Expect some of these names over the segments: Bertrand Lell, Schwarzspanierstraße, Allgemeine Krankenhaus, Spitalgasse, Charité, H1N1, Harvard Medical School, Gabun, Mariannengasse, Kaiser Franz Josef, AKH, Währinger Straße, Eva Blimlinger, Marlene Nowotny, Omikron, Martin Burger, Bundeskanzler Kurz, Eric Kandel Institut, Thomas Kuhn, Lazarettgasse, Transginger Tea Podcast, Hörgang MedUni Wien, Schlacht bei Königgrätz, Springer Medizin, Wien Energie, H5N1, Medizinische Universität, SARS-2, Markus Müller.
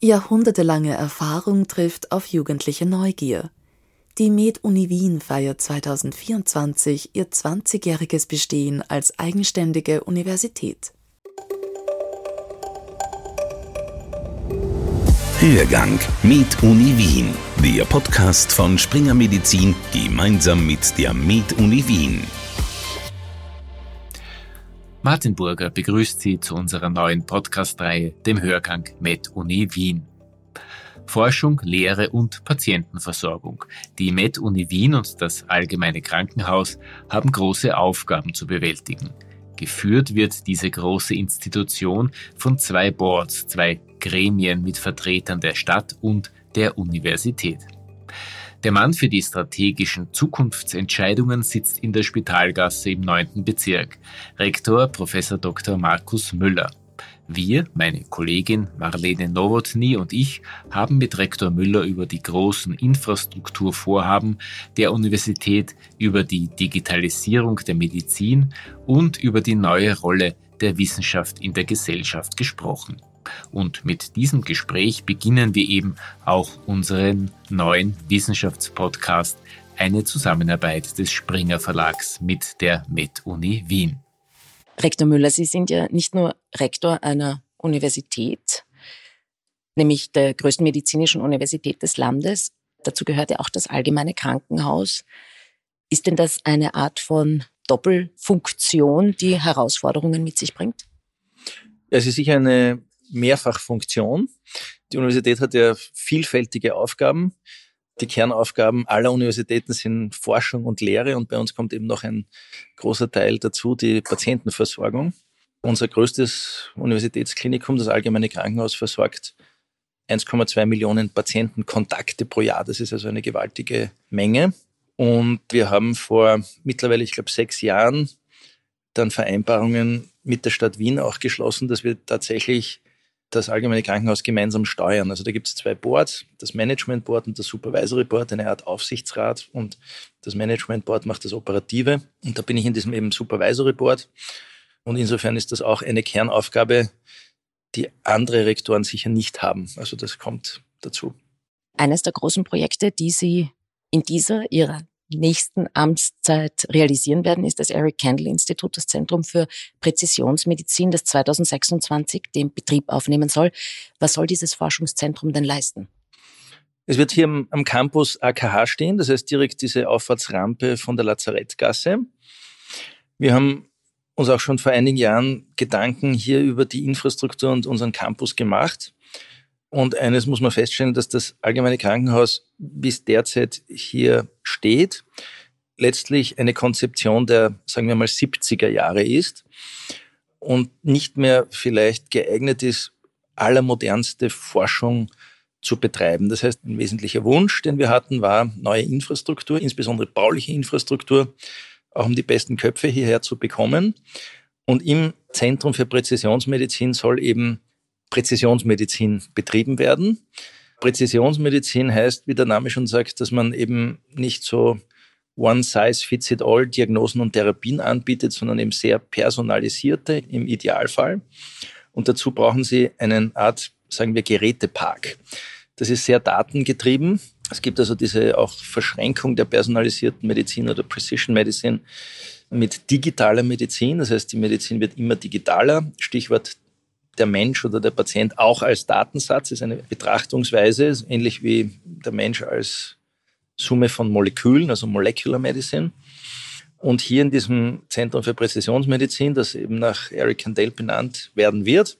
Jahrhundertelange Erfahrung trifft auf jugendliche Neugier. Die MedUni Wien feiert 2024 ihr 20-jähriges Bestehen als eigenständige Universität. Hörgang MedUni Wien, der Podcast von Springer Medizin gemeinsam mit der MedUni Wien. Martin Burger begrüßt Sie zu unserer neuen Podcast-Reihe, dem Hörgang MedUni Wien. Forschung, Lehre und Patientenversorgung. Die MedUni Wien und das Allgemeine Krankenhaus haben große Aufgaben zu bewältigen. Geführt wird diese große Institution von zwei Boards, zwei Gremien mit Vertretern der Stadt und der Universität. Der Mann für die strategischen Zukunftsentscheidungen sitzt in der Spitalgasse im 9. Bezirk, Rektor Prof. Dr. Markus Müller. Wir, meine Kollegin Marlene Nowotny und ich, haben mit Rektor Müller über die großen Infrastrukturvorhaben der Universität, über die Digitalisierung der Medizin und über die neue Rolle der Wissenschaft in der Gesellschaft gesprochen. Und mit diesem Gespräch beginnen wir eben auch unseren neuen Wissenschaftspodcast, eine Zusammenarbeit des Springer Verlags mit der MedUni Wien. Rektor Müller, Sie sind ja nicht nur Rektor einer Universität, nämlich der größten medizinischen Universität des Landes. Dazu gehört ja auch das Allgemeine Krankenhaus. Ist denn das eine Art von Doppelfunktion, die Herausforderungen mit sich bringt? Es ist sicher eine Mehrfachfunktion. Die Universität hat ja vielfältige Aufgaben. Die Kernaufgaben aller Universitäten sind Forschung und Lehre und bei uns kommt eben noch ein großer Teil dazu, die Patientenversorgung. Unser größtes Universitätsklinikum, das Allgemeine Krankenhaus, versorgt 1,2 Millionen Patientenkontakte pro Jahr. Das ist also eine gewaltige Menge. Und wir haben vor mittlerweile, 6 Jahren, dann Vereinbarungen mit der Stadt Wien auch geschlossen, dass wir tatsächlich das Allgemeine Krankenhaus gemeinsam steuern. Also da gibt es zwei Boards, das Management Board und das Supervisory Board, eine Art Aufsichtsrat, und das Management Board macht das Operative und da bin ich in diesem eben Supervisory Board und insofern ist das auch eine Kernaufgabe, die andere Rektoren sicher nicht haben. Also das kommt dazu. Eines der großen Projekte, die Sie in dieser Ihrer nächsten Amtszeit realisieren werden, ist das Eric Kandel Institut, das Zentrum für Präzisionsmedizin, das 2026 den Betrieb aufnehmen soll. Was soll dieses Forschungszentrum denn leisten? Es wird hier am Campus AKH stehen, das heißt direkt diese Auffahrtsrampe von der Lazarettgasse. Wir haben uns auch schon vor einigen Jahren Gedanken hier über die Infrastruktur und unseren Campus gemacht. Und eines muss man feststellen, dass das Allgemeine Krankenhaus, wie es derzeit hier steht, letztlich eine Konzeption der, 70er Jahre ist und nicht mehr vielleicht geeignet ist, allermodernste Forschung zu betreiben. Das heißt, ein wesentlicher Wunsch, den wir hatten, war neue Infrastruktur, insbesondere bauliche Infrastruktur, auch um die besten Köpfe hierher zu bekommen. Und im Zentrum für Präzisionsmedizin soll eben Präzisionsmedizin betrieben werden. Präzisionsmedizin heißt, wie der Name schon sagt, dass man eben nicht so one-size-fits-it-all Diagnosen und Therapien anbietet, sondern eben sehr personalisierte im Idealfall. Und dazu brauchen sie eine Art, Gerätepark. Das ist sehr datengetrieben. Es gibt also diese auch Verschränkung der personalisierten Medizin oder Precision Medicine mit digitaler Medizin. Das heißt, die Medizin wird immer digitaler. Stichwort der Mensch oder der Patient auch als Datensatz, ist eine Betrachtungsweise, ist ähnlich wie der Mensch als Summe von Molekülen, also Molecular Medicine. Und hier in diesem Zentrum für Präzisionsmedizin, das eben nach Eric Kandel benannt werden wird,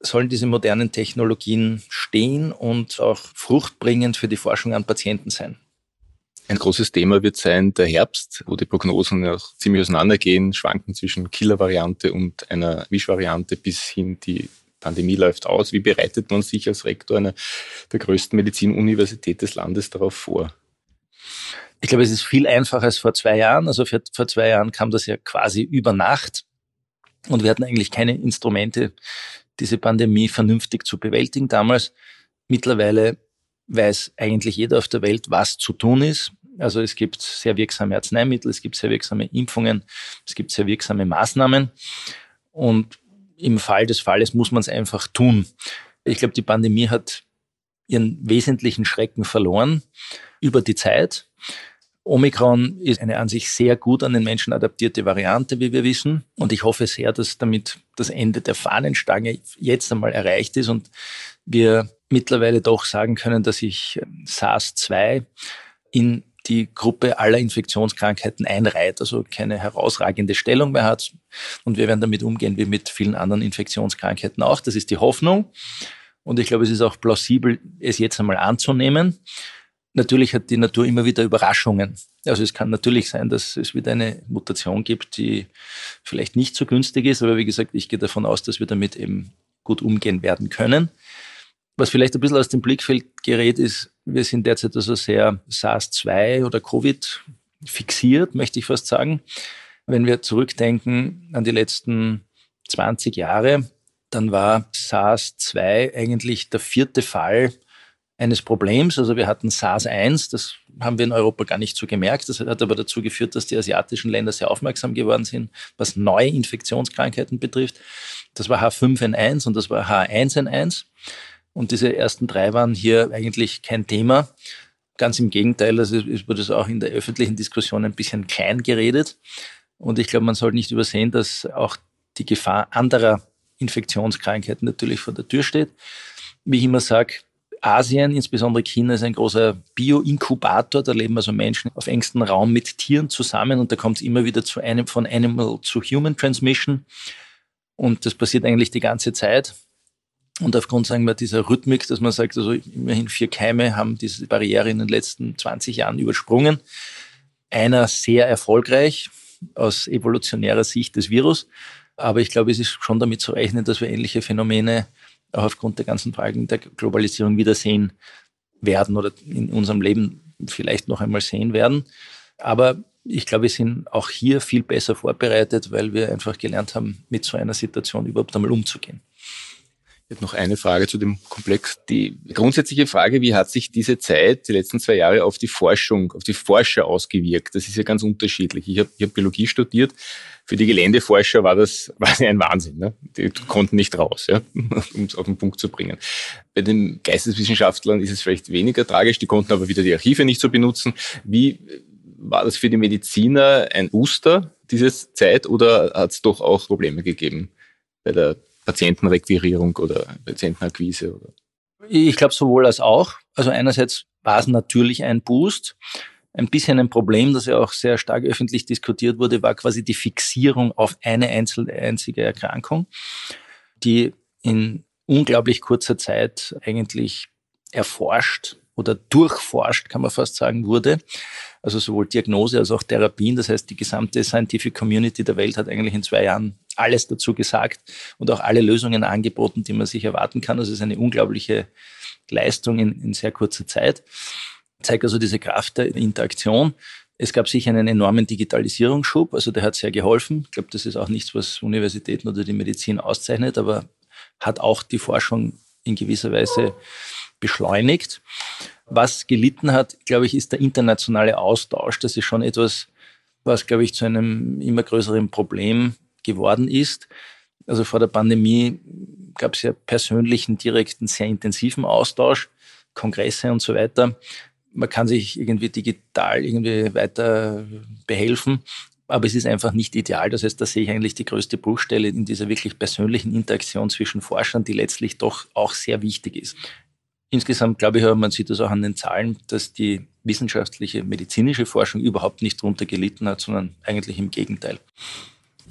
sollen diese modernen Technologien stehen und auch fruchtbringend für die Forschung an Patienten sein. Ein großes Thema wird sein der Herbst, wo die Prognosen auch ziemlich auseinandergehen, schwanken zwischen Killer-Variante und einer Wisch-Variante bis hin, die Pandemie läuft aus. Wie bereitet man sich als Rektor einer der größten Medizinuniversität des Landes darauf vor? Ich glaube, es ist viel einfacher als vor 2 Jahren. Also vor 2 Jahren kam das ja quasi über Nacht und wir hatten eigentlich keine Instrumente, diese Pandemie vernünftig zu bewältigen damals. Mittlerweile weiß eigentlich jeder auf der Welt, was zu tun ist. Also es gibt sehr wirksame Arzneimittel, es gibt sehr wirksame Impfungen, es gibt sehr wirksame Maßnahmen. Und im Fall des Falles muss man es einfach tun. Ich glaube, die Pandemie hat ihren wesentlichen Schrecken verloren über die Zeit. Omikron ist eine an sich sehr gut an den Menschen adaptierte Variante, wie wir wissen. Und ich hoffe sehr, dass damit das Ende der Fahnenstange jetzt einmal erreicht ist und wir mittlerweile doch sagen können, dass sich SARS-2 in die Gruppe aller Infektionskrankheiten einreiht, also keine herausragende Stellung mehr hat. Und wir werden damit umgehen wie mit vielen anderen Infektionskrankheiten auch. Das ist die Hoffnung. Und ich glaube, es ist auch plausibel, es jetzt einmal anzunehmen. Natürlich hat die Natur immer wieder Überraschungen. Also es kann natürlich sein, dass es wieder eine Mutation gibt, die vielleicht nicht so günstig ist. Aber wie gesagt, ich gehe davon aus, dass wir damit eben gut umgehen werden können. Was vielleicht ein bisschen aus dem Blickfeld gerät, ist, wir sind derzeit also sehr SARS-2 oder Covid fixiert, möchte ich fast sagen. Wenn wir zurückdenken an die letzten 20 Jahre, dann war SARS-2 eigentlich der vierte Fall eines Problems. Also wir hatten SARS-1, das haben wir in Europa gar nicht so gemerkt. Das hat aber dazu geführt, dass die asiatischen Länder sehr aufmerksam geworden sind, was neue Infektionskrankheiten betrifft. Das war H5N1 und das war H1N1. Und diese ersten drei waren hier eigentlich kein Thema. Ganz im Gegenteil, also es wurde es auch in der öffentlichen Diskussion ein bisschen klein geredet. Und ich glaube, man sollte nicht übersehen, dass auch die Gefahr anderer Infektionskrankheiten natürlich vor der Tür steht. Wie ich immer sage, Asien, insbesondere China, ist ein großer Bio-Inkubator. Da leben also Menschen auf engstem Raum mit Tieren zusammen. Und da kommt es immer wieder zu einem von Animal zu Human Transmission. Und das passiert eigentlich die ganze Zeit. Und aufgrund, sagen wir, dieser Rhythmik, dass man sagt, also immerhin 4 Keime haben diese Barriere in den letzten 20 Jahren übersprungen. Einer sehr erfolgreich aus evolutionärer Sicht des Virus. Aber ich glaube, es ist schon damit zu rechnen, dass wir ähnliche Phänomene auch aufgrund der ganzen Fragen der Globalisierung wiedersehen werden oder in unserem Leben vielleicht noch einmal sehen werden. Aber ich glaube, wir sind auch hier viel besser vorbereitet, weil wir einfach gelernt haben, mit so einer Situation überhaupt einmal umzugehen. Ich habe noch eine Frage zu dem Komplex. Die grundsätzliche Frage, wie hat sich diese Zeit, die letzten 2 Jahre, auf die Forschung, auf die Forscher ausgewirkt? Das ist ja ganz unterschiedlich. Ich hab Biologie studiert. Für die Geländeforscher war das quasi ein Wahnsinn. Ne? Die konnten nicht raus, ja? Um es auf den Punkt zu bringen. Bei den Geisteswissenschaftlern ist es vielleicht weniger tragisch. Die konnten aber wieder die Archive nicht so benutzen. Wie war das für die Mediziner ein Booster dieser Zeit oder hat es doch auch Probleme gegeben bei der Patientenrequirierung oder Patientenakquise? Oder? Ich glaube sowohl als auch. Also einerseits war es natürlich ein Boost. Ein bisschen ein Problem, das ja auch sehr stark öffentlich diskutiert wurde, war quasi die Fixierung auf eine einzige Erkrankung, die in unglaublich kurzer Zeit eigentlich erforscht oder durchforscht, kann man fast sagen, wurde. Also sowohl Diagnose als auch Therapien. Das heißt, die gesamte Scientific Community der Welt hat eigentlich in 2 Jahren alles dazu gesagt und auch alle Lösungen angeboten, die man sich erwarten kann. Also es ist eine unglaubliche Leistung in sehr kurzer Zeit. Zeigt also diese Kraft der Interaktion. Es gab sicher einen enormen Digitalisierungsschub. Also der hat sehr geholfen. Ich glaube, das ist auch nichts, was Universitäten oder die Medizin auszeichnet, aber hat auch die Forschung in gewisser Weise beschleunigt. Was gelitten hat, glaube ich, ist der internationale Austausch. Das ist schon etwas, was, glaube ich, zu einem immer größeren Problem geworden ist. Also vor der Pandemie gab es ja persönlichen, direkten, sehr intensiven Austausch, Kongresse und so weiter. Man kann sich irgendwie digital irgendwie weiter behelfen, aber es ist einfach nicht ideal. Das heißt, da sehe ich eigentlich die größte Bruchstelle in dieser wirklich persönlichen Interaktion zwischen Forschern, die letztlich doch auch sehr wichtig ist. Insgesamt glaube ich, man sieht das auch an den Zahlen, dass die wissenschaftliche medizinische Forschung überhaupt nicht darunter gelitten hat, sondern eigentlich im Gegenteil.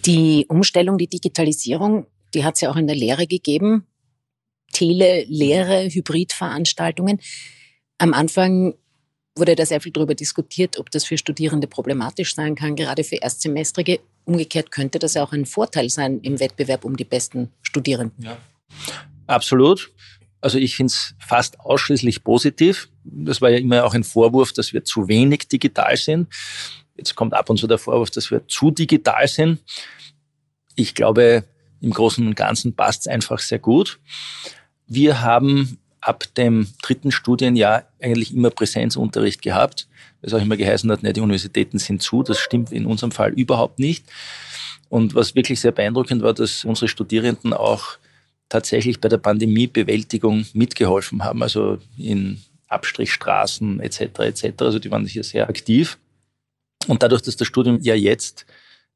Die Umstellung, die Digitalisierung, die hat es ja auch in der Lehre gegeben. Telelehre, Hybridveranstaltungen. Am Anfang wurde da sehr viel darüber diskutiert, ob das für Studierende problematisch sein kann, gerade für Erstsemestrige. Umgekehrt könnte das ja auch ein Vorteil sein im Wettbewerb um die besten Studierenden. Ja, absolut. Also ich finde es fast ausschließlich positiv. Das war ja immer auch ein Vorwurf, dass wir zu wenig digital sind. Jetzt kommt ab und zu der Vorwurf, dass wir zu digital sind. Ich glaube, im Großen und Ganzen passt es einfach sehr gut. Wir haben ab dem 3. Studienjahr eigentlich immer Präsenzunterricht gehabt. Was auch immer geheißen hat, ne, die Universitäten sind zu. Das stimmt in unserem Fall überhaupt nicht. Und was wirklich sehr beeindruckend war, dass unsere Studierenden auch tatsächlich bei der Pandemiebewältigung mitgeholfen haben, also in Abstrichstraßen etc. Also die waren hier sehr aktiv. Und dadurch, dass das Studium ja jetzt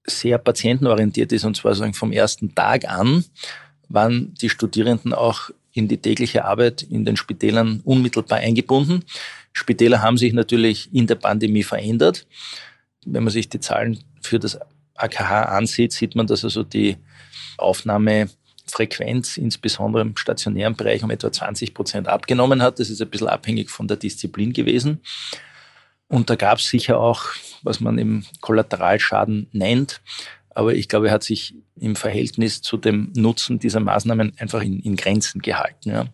sehr patientenorientiert ist, und zwar vom ersten Tag an, waren die Studierenden auch in die tägliche Arbeit in den Spitälern unmittelbar eingebunden. Spitäler haben sich natürlich in der Pandemie verändert. Wenn man sich die Zahlen für das AKH ansieht, sieht man, dass also die Aufnahmefrequenz, insbesondere im stationären Bereich, um etwa 20% abgenommen hat. Das ist ein bisschen abhängig von der Disziplin gewesen. Und da gab es sicher auch, was man im Kollateralschaden nennt, aber ich glaube, er hat sich im Verhältnis zu dem Nutzen dieser Maßnahmen einfach in Grenzen gehalten. Ja.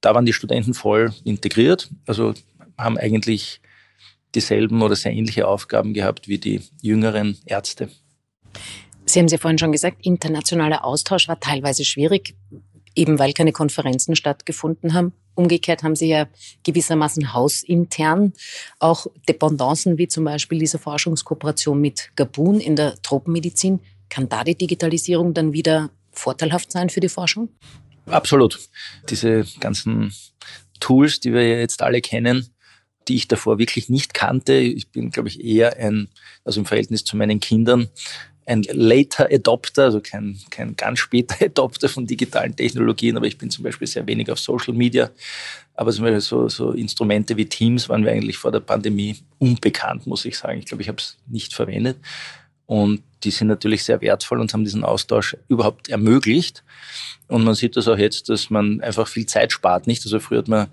Da waren die Studenten voll integriert, also haben eigentlich dieselben oder sehr ähnliche Aufgaben gehabt wie die jüngeren Ärzte. Sie haben es ja vorhin schon gesagt, internationaler Austausch war teilweise schwierig, eben weil keine Konferenzen stattgefunden haben. Umgekehrt haben Sie ja gewissermaßen hausintern auch Dependancen, wie zum Beispiel diese Forschungskooperation mit Gabun in der Tropenmedizin. Kann da die Digitalisierung dann wieder vorteilhaft sein für die Forschung? Absolut. Diese ganzen Tools, die wir ja jetzt alle kennen, die ich davor wirklich nicht kannte. Ich bin, glaube ich, eher also im Verhältnis zu meinen Kindern, ein Later Adopter, also kein ganz später Adopter von digitalen Technologien, aber ich bin zum Beispiel sehr wenig auf Social Media. Aber zum Beispiel so Instrumente wie Teams waren mir eigentlich vor der Pandemie unbekannt, muss ich sagen. Ich glaube, ich habe es nicht verwendet. Und die sind natürlich sehr wertvoll und haben diesen Austausch überhaupt ermöglicht. Und man sieht das auch jetzt, dass man einfach viel Zeit spart, nicht? Also früher hat man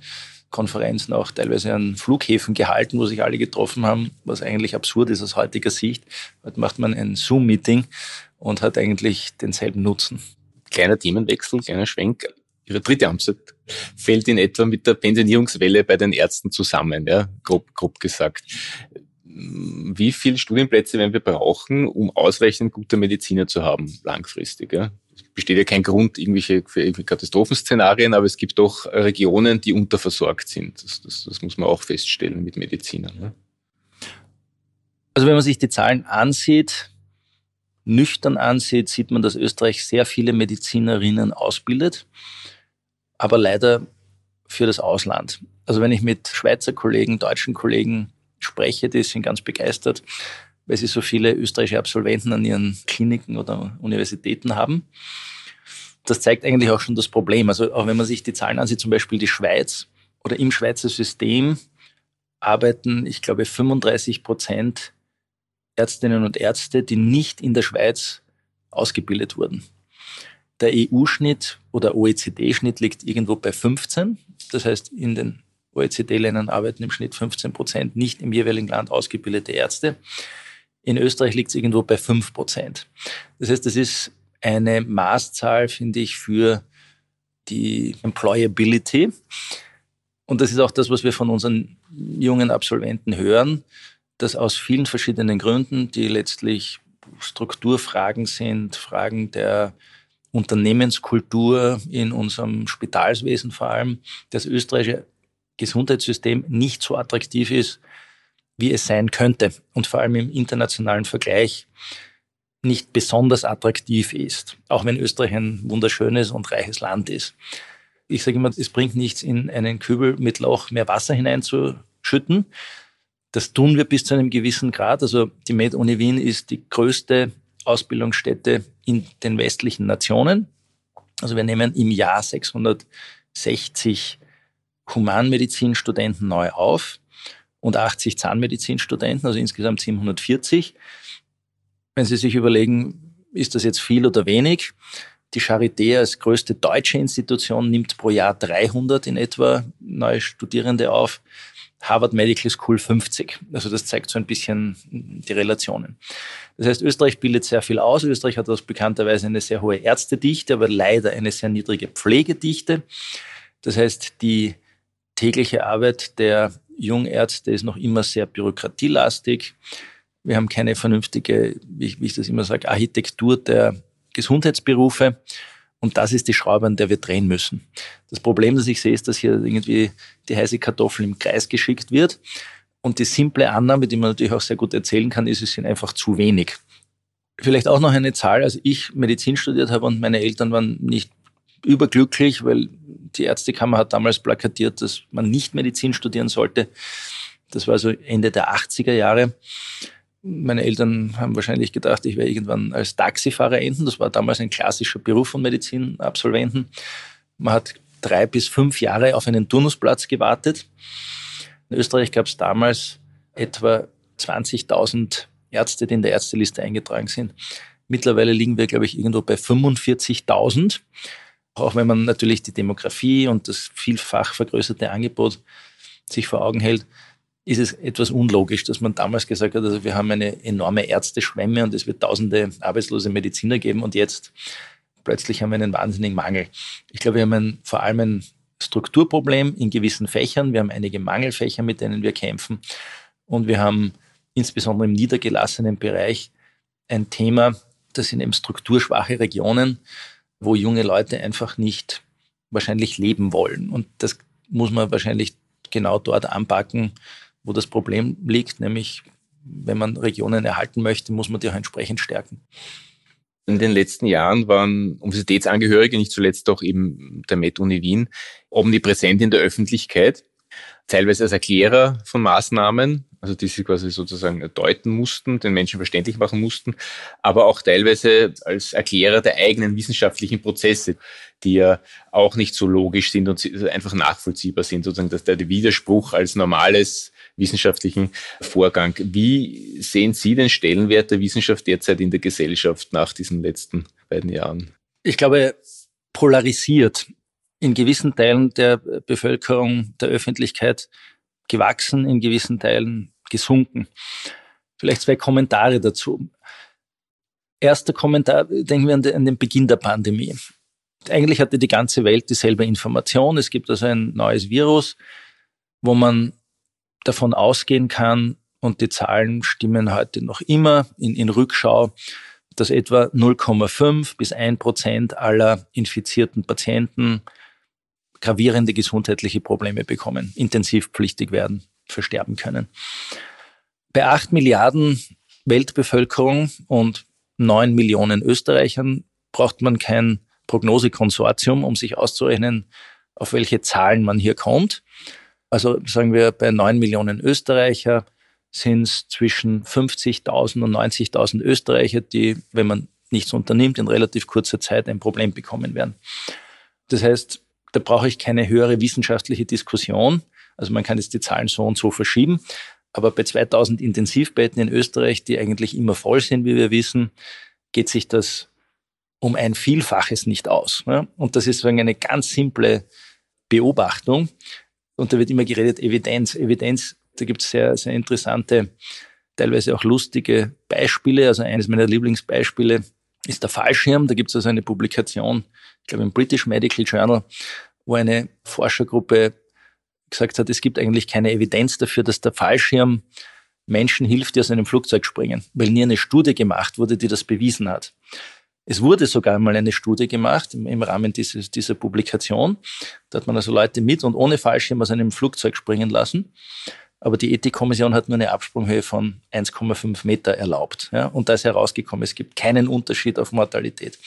Konferenzen auch teilweise an Flughäfen gehalten, wo sich alle getroffen haben, was eigentlich absurd ist aus heutiger Sicht. Heute macht man ein Zoom-Meeting und hat eigentlich denselben Nutzen. Kleiner Themenwechsel, kleiner Schwenk. Ihre dritte Amtszeit fällt in etwa mit der Pensionierungswelle bei den Ärzten zusammen, ja, grob gesagt. Wie viele Studienplätze werden wir brauchen, um ausreichend gute Mediziner zu haben, langfristig, ja? Besteht ja kein Grund für irgendwelche Katastrophenszenarien, aber es gibt doch Regionen, die unterversorgt sind. Das muss man auch feststellen mit Medizinern. Ne? Also wenn man sich die Zahlen ansieht, nüchtern ansieht, sieht man, dass Österreich sehr viele Medizinerinnen ausbildet, aber leider für das Ausland. Also wenn ich mit Schweizer Kollegen, deutschen Kollegen spreche, die sind ganz begeistert, weil sie so viele österreichische Absolventen an ihren Kliniken oder Universitäten haben. Das zeigt eigentlich auch schon das Problem. Also auch wenn man sich die Zahlen ansieht, zum Beispiel die Schweiz oder im Schweizer System arbeiten, ich glaube, 35% Ärztinnen und Ärzte, die nicht in der Schweiz ausgebildet wurden. Der EU-Schnitt oder OECD-Schnitt liegt irgendwo bei 15. Das heißt, in den OECD-Ländern arbeiten im Schnitt 15% nicht im jeweiligen Land ausgebildete Ärzte. In Österreich liegt es irgendwo bei 5%. Das heißt, das ist eine Maßzahl, finde ich, für die Employability. Und das ist auch das, was wir von unseren jungen Absolventen hören, dass aus vielen verschiedenen Gründen, die letztlich Strukturfragen sind, Fragen der Unternehmenskultur in unserem Spitalswesen vor allem, das österreichische Gesundheitssystem nicht so attraktiv ist, wie es sein könnte und vor allem im internationalen Vergleich nicht besonders attraktiv ist, auch wenn Österreich ein wunderschönes und reiches Land ist. Ich sage immer, es bringt nichts, in einen Kübel mit Loch mehr Wasser hineinzuschütten. Das tun wir bis zu einem gewissen Grad. Also die MedUni Wien ist die größte Ausbildungsstätte in den westlichen Nationen. Also wir nehmen im Jahr 660 Humanmedizinstudenten neu auf und 80 Zahnmedizinstudenten, also insgesamt 740. Wenn Sie sich überlegen, ist das jetzt viel oder wenig? Die Charité als größte deutsche Institution nimmt pro Jahr 300 in etwa neue Studierende auf, Harvard Medical School 50. Also das zeigt so ein bisschen die Relationen. Das heißt, Österreich bildet sehr viel aus. Österreich hat bekannterweise eine sehr hohe Ärztedichte, aber leider eine sehr niedrige Pflegedichte. Das heißt, die tägliche Arbeit der Jungärzte ist noch immer sehr bürokratielastig. Wir haben keine vernünftige, wie ich das immer sage, Architektur der Gesundheitsberufe. Und das ist die Schraube, an der wir drehen müssen. Das Problem, das ich sehe, ist, dass hier irgendwie die heiße Kartoffel im Kreis geschickt wird. Und die simple Annahme, die man natürlich auch sehr gut erzählen kann, ist, es sind einfach zu wenig. Vielleicht auch noch eine Zahl. Als ich Medizin studiert habe und meine Eltern waren nicht überglücklich, weil die Ärztekammer hat damals plakatiert, dass man nicht Medizin studieren sollte. Das war also Ende der 80er Jahre. Meine Eltern haben wahrscheinlich gedacht, ich werde irgendwann als Taxifahrer enden. Das war damals ein klassischer Beruf von Medizinabsolventen. Man hat 3 bis 5 Jahre auf einen Turnusplatz gewartet. In Österreich gab es damals etwa 20.000 Ärzte, die in der Ärzteliste eingetragen sind. Mittlerweile liegen wir, glaube ich, irgendwo bei 45.000. Auch wenn man natürlich die Demografie und das vielfach vergrößerte Angebot sich vor Augen hält, ist es etwas unlogisch, dass man damals gesagt hat, also wir haben eine enorme Ärzteschwemme und es wird tausende arbeitslose Mediziner geben und jetzt plötzlich haben wir einen wahnsinnigen Mangel. Ich glaube, wir haben vor allem ein Strukturproblem in gewissen Fächern. Wir haben einige Mangelfächer, mit denen wir kämpfen und wir haben insbesondere im niedergelassenen Bereich ein Thema, das sind eben strukturschwache Regionen, wo junge Leute einfach nicht wahrscheinlich leben wollen. Und das muss man wahrscheinlich genau dort anpacken, wo das Problem liegt, nämlich wenn man Regionen erhalten möchte, muss man die auch entsprechend stärken. In den letzten Jahren waren Universitätsangehörige, nicht zuletzt auch eben der MedUni Wien, omnipräsent in der Öffentlichkeit, teilweise als Erklärer von Maßnahmen, also die sie quasi sozusagen deuten mussten, den Menschen verständlich machen mussten, aber auch teilweise als Erklärer der eigenen wissenschaftlichen Prozesse, die ja auch nicht so logisch sind und einfach nachvollziehbar sind, sozusagen, dass der Widerspruch als normales wissenschaftlichen Vorgang. Wie sehen Sie den Stellenwert der Wissenschaft derzeit in der Gesellschaft nach diesen letzten beiden Jahren? Ich glaube, polarisiert. In gewissen Teilen der Bevölkerung, der Öffentlichkeit gewachsen, in gewissen Teilen gesunken. Vielleicht 2 Kommentare dazu. Erster Kommentar, denken wir an den Beginn der Pandemie. Eigentlich hatte die ganze Welt dieselbe Information. Es gibt also ein neues Virus, wo man davon ausgehen kann, und die Zahlen stimmen heute noch immer in Rückschau, dass etwa 0,5% bis 1% aller infizierten Patienten gravierende gesundheitliche Probleme bekommen, intensivpflichtig werden, versterben können. Bei 8 Milliarden Weltbevölkerung und 9 Millionen Österreichern braucht man kein Prognosekonsortium, um sich auszurechnen, auf welche Zahlen man hier kommt. Also sagen wir, bei 9 Millionen Österreicher sind es zwischen 50.000 und 90.000 Österreicher, die, wenn man nichts unternimmt, in relativ kurzer Zeit ein Problem bekommen werden. Das heißt, da brauche ich keine höhere wissenschaftliche Diskussion. Also man kann jetzt die Zahlen so und so verschieben. Aber bei 2.000 Intensivbetten in Österreich, die eigentlich immer voll sind, wie wir wissen, geht sich das um ein Vielfaches nicht aus. Ne? Und das ist eine ganz simple Beobachtung. Und da wird immer geredet, Evidenz, da gibt es sehr, sehr interessante, teilweise auch lustige Beispiele. Also eines meiner Lieblingsbeispiele ist der Fallschirm. Da gibt es also eine Publikation, ich glaube im British Medical Journal, wo eine Forschergruppe gesagt hat, es gibt eigentlich keine Evidenz dafür, dass der Fallschirm Menschen hilft, die aus einem Flugzeug springen, weil nie eine Studie gemacht wurde, die das bewiesen hat. Es wurde sogar mal eine Studie gemacht im Rahmen dieser Publikation. Da hat man also Leute mit und ohne Fallschirm aus einem Flugzeug springen lassen. Aber die Ethikkommission hat nur eine Absprunghöhe von 1,5 Meter erlaubt. Ja? Und da ist herausgekommen, es gibt keinen Unterschied auf Mortalität.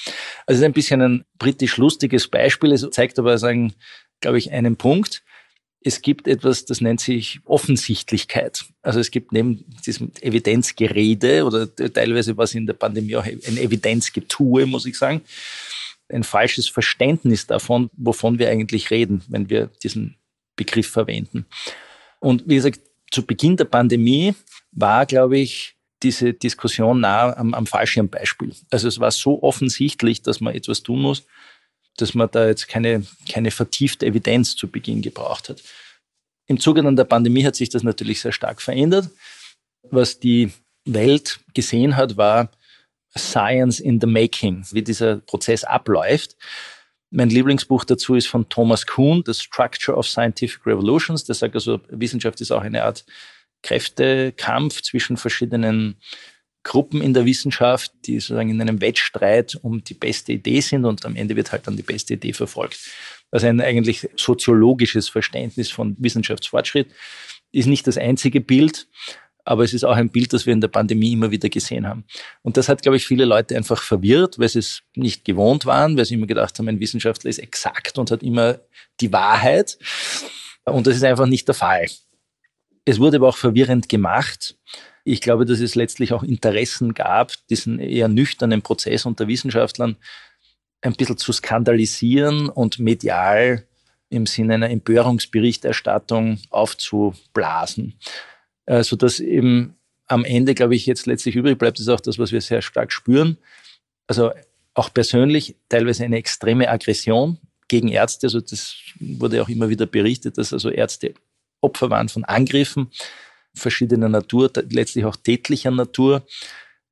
Also es ist ein bisschen ein britisch lustiges Beispiel. Es zeigt aber, glaube ich, einen Punkt. Es gibt etwas, das nennt sich Offensichtlichkeit. Also es gibt neben diesem Evidenzgerede oder teilweise was in der Pandemie auch ein Evidenzgetue, muss ich sagen, ein falsches Verständnis davon, wovon wir eigentlich reden, wenn wir diesen Begriff verwenden. Und wie gesagt, zu Beginn der Pandemie war, glaube ich, diese Diskussion nah am Fallschirmbeispiel. Also es war so offensichtlich, dass man etwas tun muss, dass man da jetzt keine vertiefte Evidenz zu Beginn gebraucht hat. Im Zuge dann der Pandemie hat sich das natürlich sehr stark verändert. Was die Welt gesehen hat, war Science in the Making, wie dieser Prozess abläuft. Mein Lieblingsbuch dazu ist von Thomas Kuhn, The Structure of Scientific Revolutions. Der sagt also, Wissenschaft ist auch eine Art Kräftekampf zwischen verschiedenen Gruppen in der Wissenschaft, die sozusagen in einem Wettstreit um die beste Idee sind und am Ende wird halt dann die beste Idee verfolgt. Also ein eigentlich soziologisches Verständnis von Wissenschaftsfortschritt ist nicht das einzige Bild, aber es ist auch ein Bild, das wir in der Pandemie immer wieder gesehen haben. Und das hat, glaube ich, viele Leute einfach verwirrt, weil sie es nicht gewohnt waren, weil sie immer gedacht haben, ein Wissenschaftler ist exakt und hat immer die Wahrheit. Und das ist einfach nicht der Fall. Es wurde aber auch verwirrend gemacht. Ich glaube, dass es letztlich auch Interessen gab, diesen eher nüchternen Prozess unter Wissenschaftlern ein bisschen zu skandalisieren und medial im Sinne einer Empörungsberichterstattung aufzublasen. Sodass eben am Ende, glaube ich, jetzt letztlich übrig bleibt, ist auch das, was wir sehr stark spüren. Also auch persönlich teilweise eine extreme Aggression gegen Ärzte. Also das wurde auch immer wieder berichtet, dass also Ärzte Opfer waren von Angriffen verschiedener Natur, letztlich auch tätlicher Natur.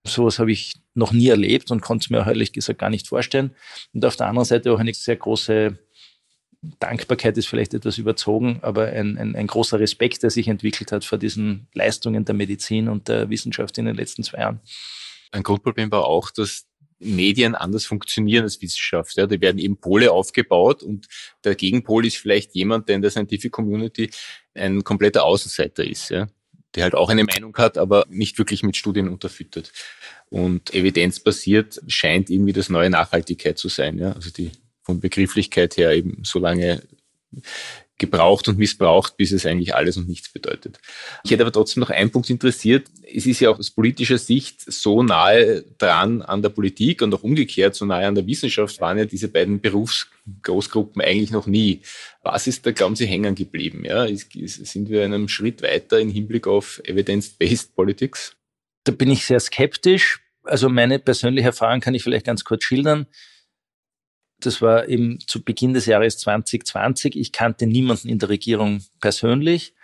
Sowas habe ich noch nie erlebt und konnte es mir auch ehrlich gesagt gar nicht vorstellen. Und auf der anderen Seite auch eine sehr große Dankbarkeit, ist vielleicht etwas überzogen, aber ein großer Respekt, der sich entwickelt hat vor diesen Leistungen der Medizin und der Wissenschaft in den letzten 2 Jahren. Ein Grundproblem war auch, dass Medien anders funktionieren als Wissenschaft. Ja, da werden eben Pole aufgebaut und der Gegenpol ist vielleicht jemand, der in der Scientific Community ein kompletter Außenseiter ist, ja, der halt auch eine Meinung hat, aber nicht wirklich mit Studien unterfüttert. Und evidenzbasiert scheint irgendwie das neue Nachhaltigkeit zu sein. Ja? Also die von Begrifflichkeit her eben so lange gebraucht und missbraucht, bis es eigentlich alles und nichts bedeutet. Ich hätte aber trotzdem noch einen Punkt interessiert. Es ist ja auch aus politischer Sicht so nahe dran an der Politik und auch umgekehrt so nahe an der Wissenschaft waren ja diese beiden Berufsgroßgruppen eigentlich noch nie. Was ist da, glauben Sie, hängen geblieben? Ja, sind wir einen Schritt weiter im Hinblick auf Evidence-Based Politics? Da bin ich sehr skeptisch. Also meine persönliche Erfahrung kann ich vielleicht ganz kurz schildern. Das war eben zu Beginn des Jahres 2020. Ich kannte niemanden in der Regierung persönlich,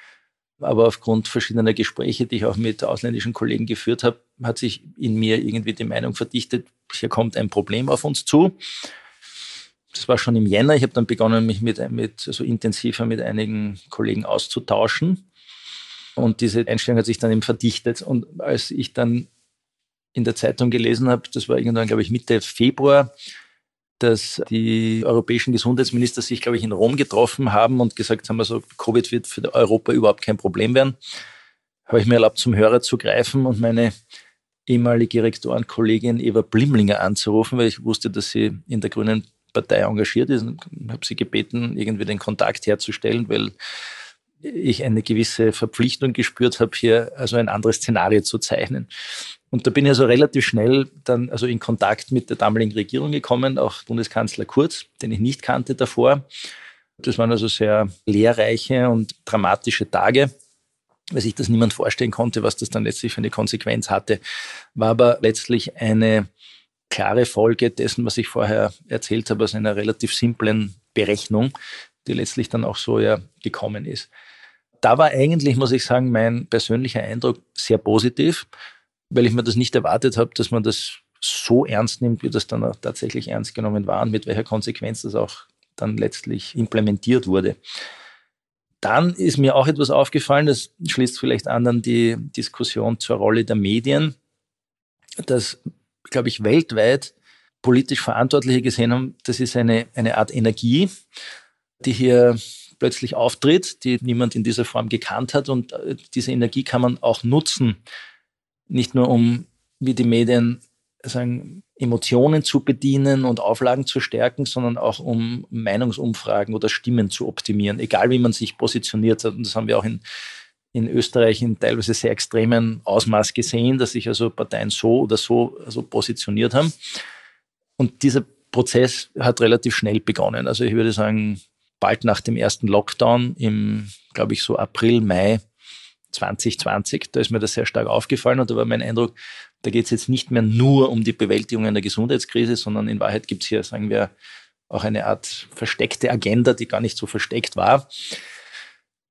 aber aufgrund verschiedener Gespräche, die ich auch mit ausländischen Kollegen geführt habe, hat sich in mir irgendwie die Meinung verdichtet, hier kommt ein Problem auf uns zu. Das war schon im Jänner. Ich habe dann begonnen, mich so intensiver mit einigen Kollegen auszutauschen. Und diese Einstellung hat sich dann eben verdichtet. Und als ich dann in der Zeitung gelesen habe, das war irgendwann, glaube ich, Mitte Februar, dass die europäischen Gesundheitsminister sich, glaube ich, in Rom getroffen haben und gesagt haben, also Covid wird für Europa überhaupt kein Problem werden, habe ich mir erlaubt, zum Hörer zu greifen und meine ehemalige Rektorenkollegin Eva Blimlinger anzurufen, weil ich wusste, dass sie in der Grünen Partei engagiert ist und habe sie gebeten, irgendwie den Kontakt herzustellen, weil ich eine gewisse Verpflichtung gespürt habe, hier also ein anderes Szenario zu zeichnen. Und da bin ich also relativ schnell dann also in Kontakt mit der damaligen Regierung gekommen, auch Bundeskanzler Kurz, den ich nicht kannte davor. Das waren also sehr lehrreiche und dramatische Tage, weil sich das niemand vorstellen konnte, was das dann letztlich für eine Konsequenz hatte. War aber letztlich eine klare Folge dessen, was ich vorher erzählt habe, aus einer relativ simplen Berechnung, die letztlich dann auch so ja gekommen ist. Da war eigentlich, muss ich sagen, mein persönlicher Eindruck sehr positiv, weil ich mir das nicht erwartet habe, dass man das so ernst nimmt, wie das dann auch tatsächlich ernst genommen war und mit welcher Konsequenz das auch dann letztlich implementiert wurde. Dann ist mir auch etwas aufgefallen, das schließt vielleicht an die Diskussion zur Rolle der Medien, dass, glaube ich, weltweit politisch Verantwortliche gesehen haben, das ist eine Art Energie, die hier plötzlich auftritt, die niemand in dieser Form gekannt hat. Und diese Energie kann man auch nutzen, nicht nur um, wie die Medien sagen, Emotionen zu bedienen und Auflagen zu stärken, sondern auch um Meinungsumfragen oder Stimmen zu optimieren, egal wie man sich positioniert hat. Und das haben wir auch in Österreich in teilweise sehr extremen Ausmaß gesehen, dass sich also Parteien so oder so also positioniert haben. Und dieser Prozess hat relativ schnell begonnen. Also ich würde sagen, bald nach dem ersten Lockdown im, glaube ich, so April, Mai 2020, da ist mir das sehr stark aufgefallen und da war mein Eindruck, da geht es jetzt nicht mehr nur um die Bewältigung einer Gesundheitskrise, sondern in Wahrheit gibt es hier, sagen wir, auch eine Art versteckte Agenda, die gar nicht so versteckt war.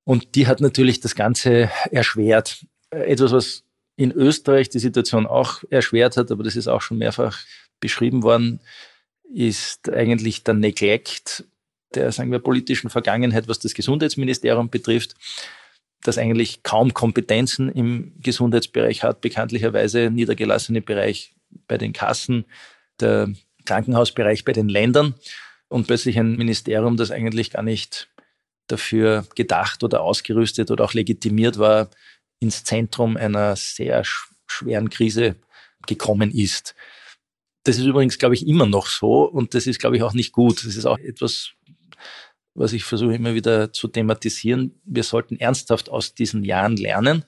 Und die hat natürlich das Ganze erschwert. Etwas, was in Österreich die Situation auch erschwert hat, aber das ist auch schon mehrfach beschrieben worden, ist eigentlich der Neglect der, sagen wir, politischen Vergangenheit, was das Gesundheitsministerium betrifft, das eigentlich kaum Kompetenzen im Gesundheitsbereich hat, bekanntlicherweise niedergelassene Bereich bei den Kassen, der Krankenhausbereich bei den Ländern und plötzlich ein Ministerium, das eigentlich gar nicht dafür gedacht oder ausgerüstet oder auch legitimiert war, ins Zentrum einer sehr schweren Krise gekommen ist. Das ist übrigens, glaube ich, immer noch so und das ist, glaube ich, auch nicht gut. Das ist auch etwas, was ich versuche immer wieder zu thematisieren. Wir sollten ernsthaft aus diesen Jahren lernen.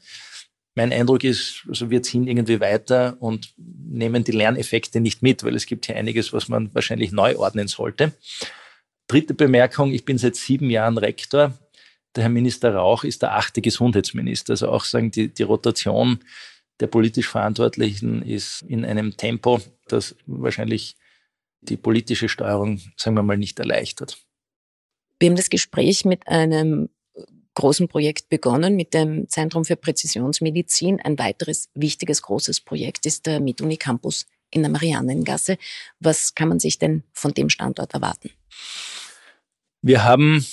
Mein Eindruck ist, also wir ziehen irgendwie weiter und nehmen die Lerneffekte nicht mit, weil es gibt hier einiges, was man wahrscheinlich neu ordnen sollte. Dritte Bemerkung, ich bin seit 7 Jahren Rektor. Der Herr Minister Rauch ist der 8. Gesundheitsminister. Also auch sagen die Rotation der politisch Verantwortlichen ist in einem Tempo, das wahrscheinlich die politische Steuerung, sagen wir mal, nicht erleichtert. Wir haben das Gespräch mit einem großen Projekt begonnen, mit dem Zentrum für Präzisionsmedizin. Ein weiteres wichtiges, großes Projekt ist der MedUni Campus in der Mariannengasse. Was kann man sich denn von dem Standort erwarten? Wir haben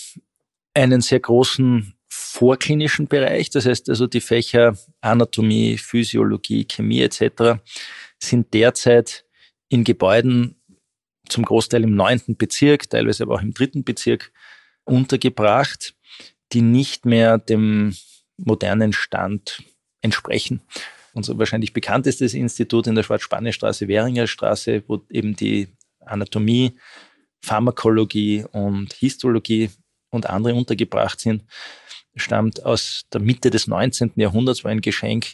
einen sehr großen vorklinischen Bereich. Das heißt also, die Fächer Anatomie, Physiologie, Chemie etc. sind derzeit in Gebäuden zum Großteil im 9. Bezirk, teilweise aber auch im 3. Bezirk untergebracht, die nicht mehr dem modernen Stand entsprechen. Unser wahrscheinlich bekanntestes Institut in der Schwarzspanierstraße, Währinger Straße, wo eben die Anatomie, Pharmakologie und Histologie und andere untergebracht sind, stammt aus der Mitte des 19. Jahrhunderts, war ein Geschenk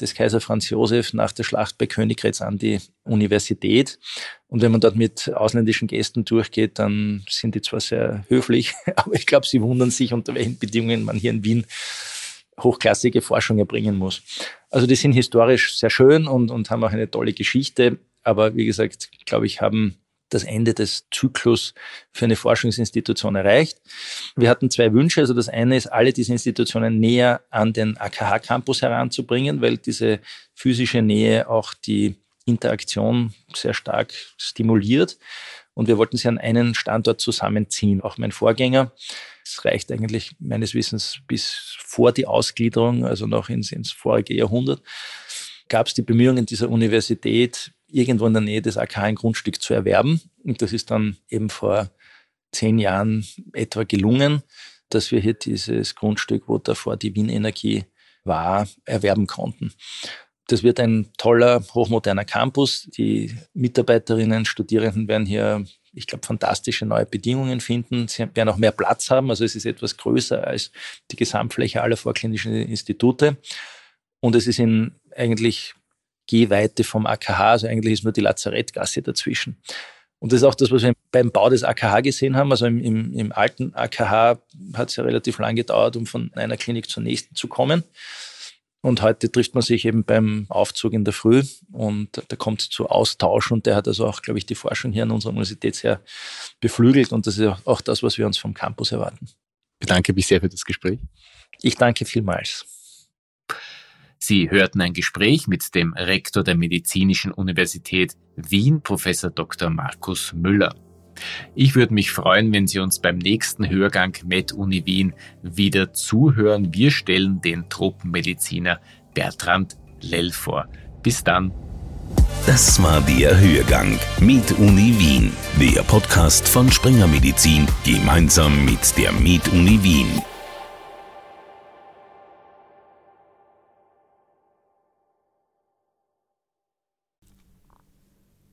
des Kaiser Franz Josef nach der Schlacht bei Königgrätz an die Universität. Und wenn man dort mit ausländischen Gästen durchgeht, dann sind die zwar sehr höflich, aber ich glaube, sie wundern sich, unter welchen Bedingungen man hier in Wien hochklassige Forschung erbringen muss. Also die sind historisch sehr schön und haben auch eine tolle Geschichte. Aber wie gesagt, glaube ich, haben das Ende des Zyklus für eine Forschungsinstitution erreicht. Wir hatten 2 Wünsche. Also das eine ist, alle diese Institutionen näher an den AKH-Campus heranzubringen, weil diese physische Nähe auch die Interaktion sehr stark stimuliert. Und wir wollten sie an einen Standort zusammenziehen. Auch mein Vorgänger, es reicht eigentlich meines Wissens bis vor die Ausgliederung, also noch ins vorige Jahrhundert, gab es die Bemühungen dieser Universität, irgendwo in der Nähe des AK ein Grundstück zu erwerben. Und das ist dann eben vor 10 Jahren etwa gelungen, dass wir hier dieses Grundstück, wo davor die Wien Energie war, erwerben konnten. Das wird ein toller, hochmoderner Campus. Die Mitarbeiterinnen, Studierenden werden hier, ich glaube, fantastische neue Bedingungen finden. Sie werden auch mehr Platz haben. Also es ist etwas größer als die Gesamtfläche aller vorklinischen Institute. Und es ist in eigentlich Gehweite vom AKH, also eigentlich ist nur die Lazarettgasse dazwischen. Und das ist auch das, was wir beim Bau des AKH gesehen haben. Also im alten AKH hat es ja relativ lang gedauert, um von einer Klinik zur nächsten zu kommen. Und heute trifft man sich eben beim Aufzug in der Früh und da kommt es zu Austausch. Und der hat also auch, glaube ich, die Forschung hier an unserer Universität sehr beflügelt. Und das ist auch das, was wir uns vom Campus erwarten. Ich bedanke mich sehr für das Gespräch. Ich danke vielmals. Sie hörten ein Gespräch mit dem Rektor der Medizinischen Universität Wien, Professor Dr. Markus Müller. Ich würde mich freuen, wenn Sie uns beim nächsten Hörgang MedUni Wien wieder zuhören. Wir stellen den Tropenmediziner Bertrand Lell vor. Bis dann. Das war der Hörgang MedUni Wien, der Podcast von Springer Medizin gemeinsam mit der MedUni Wien.